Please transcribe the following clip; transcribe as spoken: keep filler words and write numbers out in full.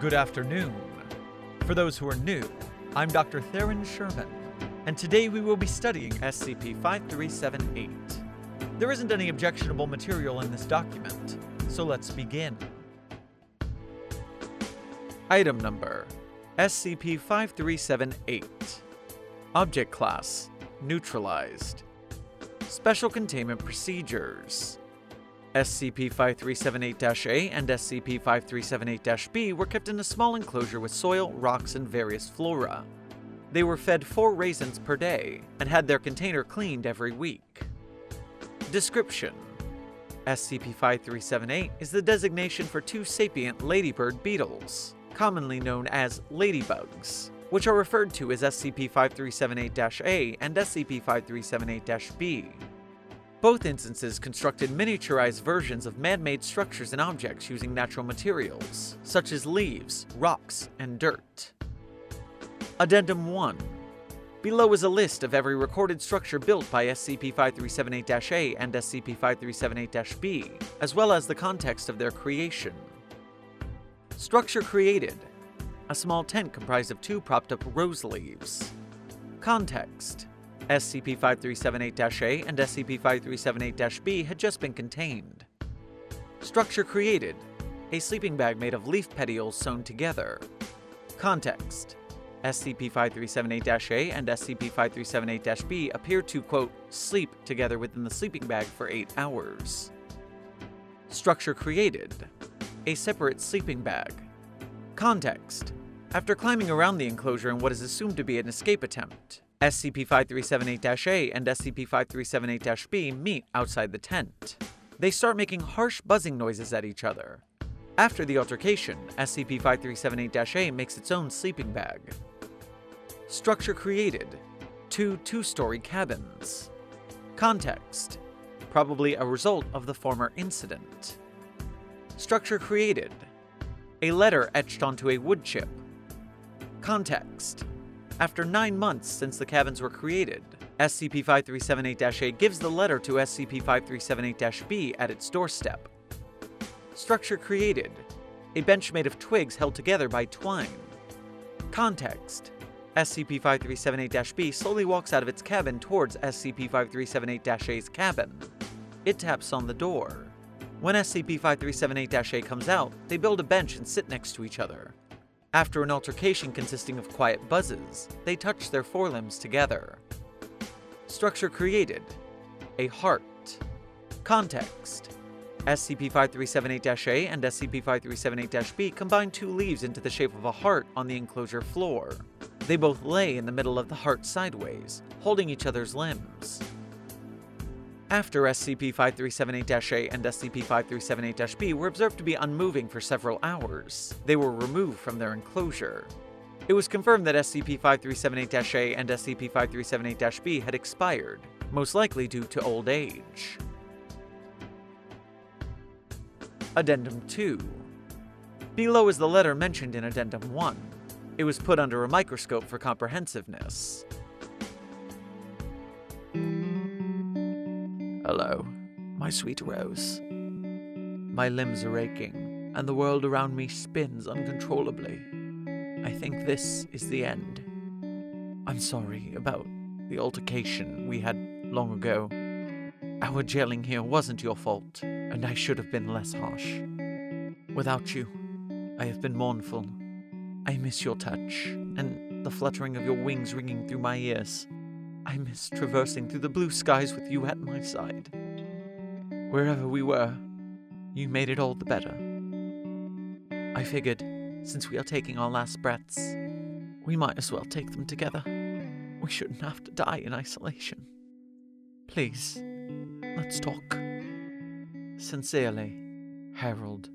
Good afternoon. For those who are new, I'm Doctor Theron Sherman, and today we will be studying S C P fifty-three seventy-eight. There isn't any objectionable material in this document, so let's begin. Item number: S C P fifty-three seventy-eight. Object class: neutralized. Special containment procedures. S C P fifty-three seventy-eight A and S C P fifty-three seventy-eight B were kept in a small enclosure with soil, rocks, and various flora. They were fed four raisins per day and had their container cleaned every week. Description: S C P fifty-three seventy-eight is the designation for two sapient ladybird beetles, commonly known as ladybugs, which are referred to as S C P fifty-three seventy-eight A and S C P fifty-three seventy-eight B. Both instances constructed miniaturized versions of man-made structures and objects using natural materials, such as leaves, rocks, and dirt. Addendum one. Below is a list of every recorded structure built by S C P fifty-three seventy-eight A and S C P fifty-three seventy-eight B, as well as the context of their creation. Structure created: a small tent comprised of two propped-up rose leaves. Context: S C P fifty-three seventy-eight A and S C P fifty-three seventy-eight B had just been contained. Structure created: a sleeping bag made of leaf petioles sewn together. Context: S C P fifty-three seventy-eight A and S C P fifty-three seventy-eight B appear to, quote, sleep together within the sleeping bag for eight hours. Structure created: a separate sleeping bag. Context: after climbing around the enclosure in what is assumed to be an escape attempt, S C P fifty-three seventy-eight A and S C P fifty-three seventy-eight B meet outside the tent. They start making harsh buzzing noises at each other. After the altercation, S C P fifty-three seventy-eight A makes its own sleeping bag. Structure created: two two-story cabins. Context: probably a result of the former incident. Structure created: a letter etched onto a wood chip. Context: after nine months since the cabins were created, S C P fifty-three seventy-eight A gives the letter to S C P fifty-three seventy-eight B at its doorstep. Structure created: a bench made of twigs held together by twine. Context: S C P fifty-three seventy-eight B slowly walks out of its cabin towards S C P fifty-three seventy-eight A's cabin. It taps on the door. When S C P fifty-three seventy-eight A comes out, they build a bench and sit next to each other. After an altercation consisting of quiet buzzes, they touch their forelimbs together. Structure created: a heart. Context: S C P fifty-three seventy-eight A and S C P fifty-three seventy-eight B combine two leaves into the shape of a heart on the enclosure floor. They both lay in the middle of the heart sideways, holding each other's limbs. After S C P fifty-three seventy-eight A and S C P fifty-three seventy-eight B were observed to be unmoving for several hours, they were removed from their enclosure. It was confirmed that S C P fifty-three seventy-eight A and S C P fifty-three seventy-eight B had expired, most likely due to old age. Addendum two. Below is the letter mentioned in Addendum one. It was put under a microscope for comprehensiveness. Hello, my sweet rose. My limbs are aching, and the world around me spins uncontrollably. I think this is the end. I'm sorry about the altercation we had long ago. Our jailing here wasn't your fault, and I should have been less harsh. Without you, I have been mournful. I miss your touch, and the fluttering of your wings ringing through my ears. I miss traversing through the blue skies with you at my side. Wherever we were, you made it all the better. I figured, since we are taking our last breaths, we might as well take them together. We shouldn't have to die in isolation. Please, let's talk. Sincerely, Harold.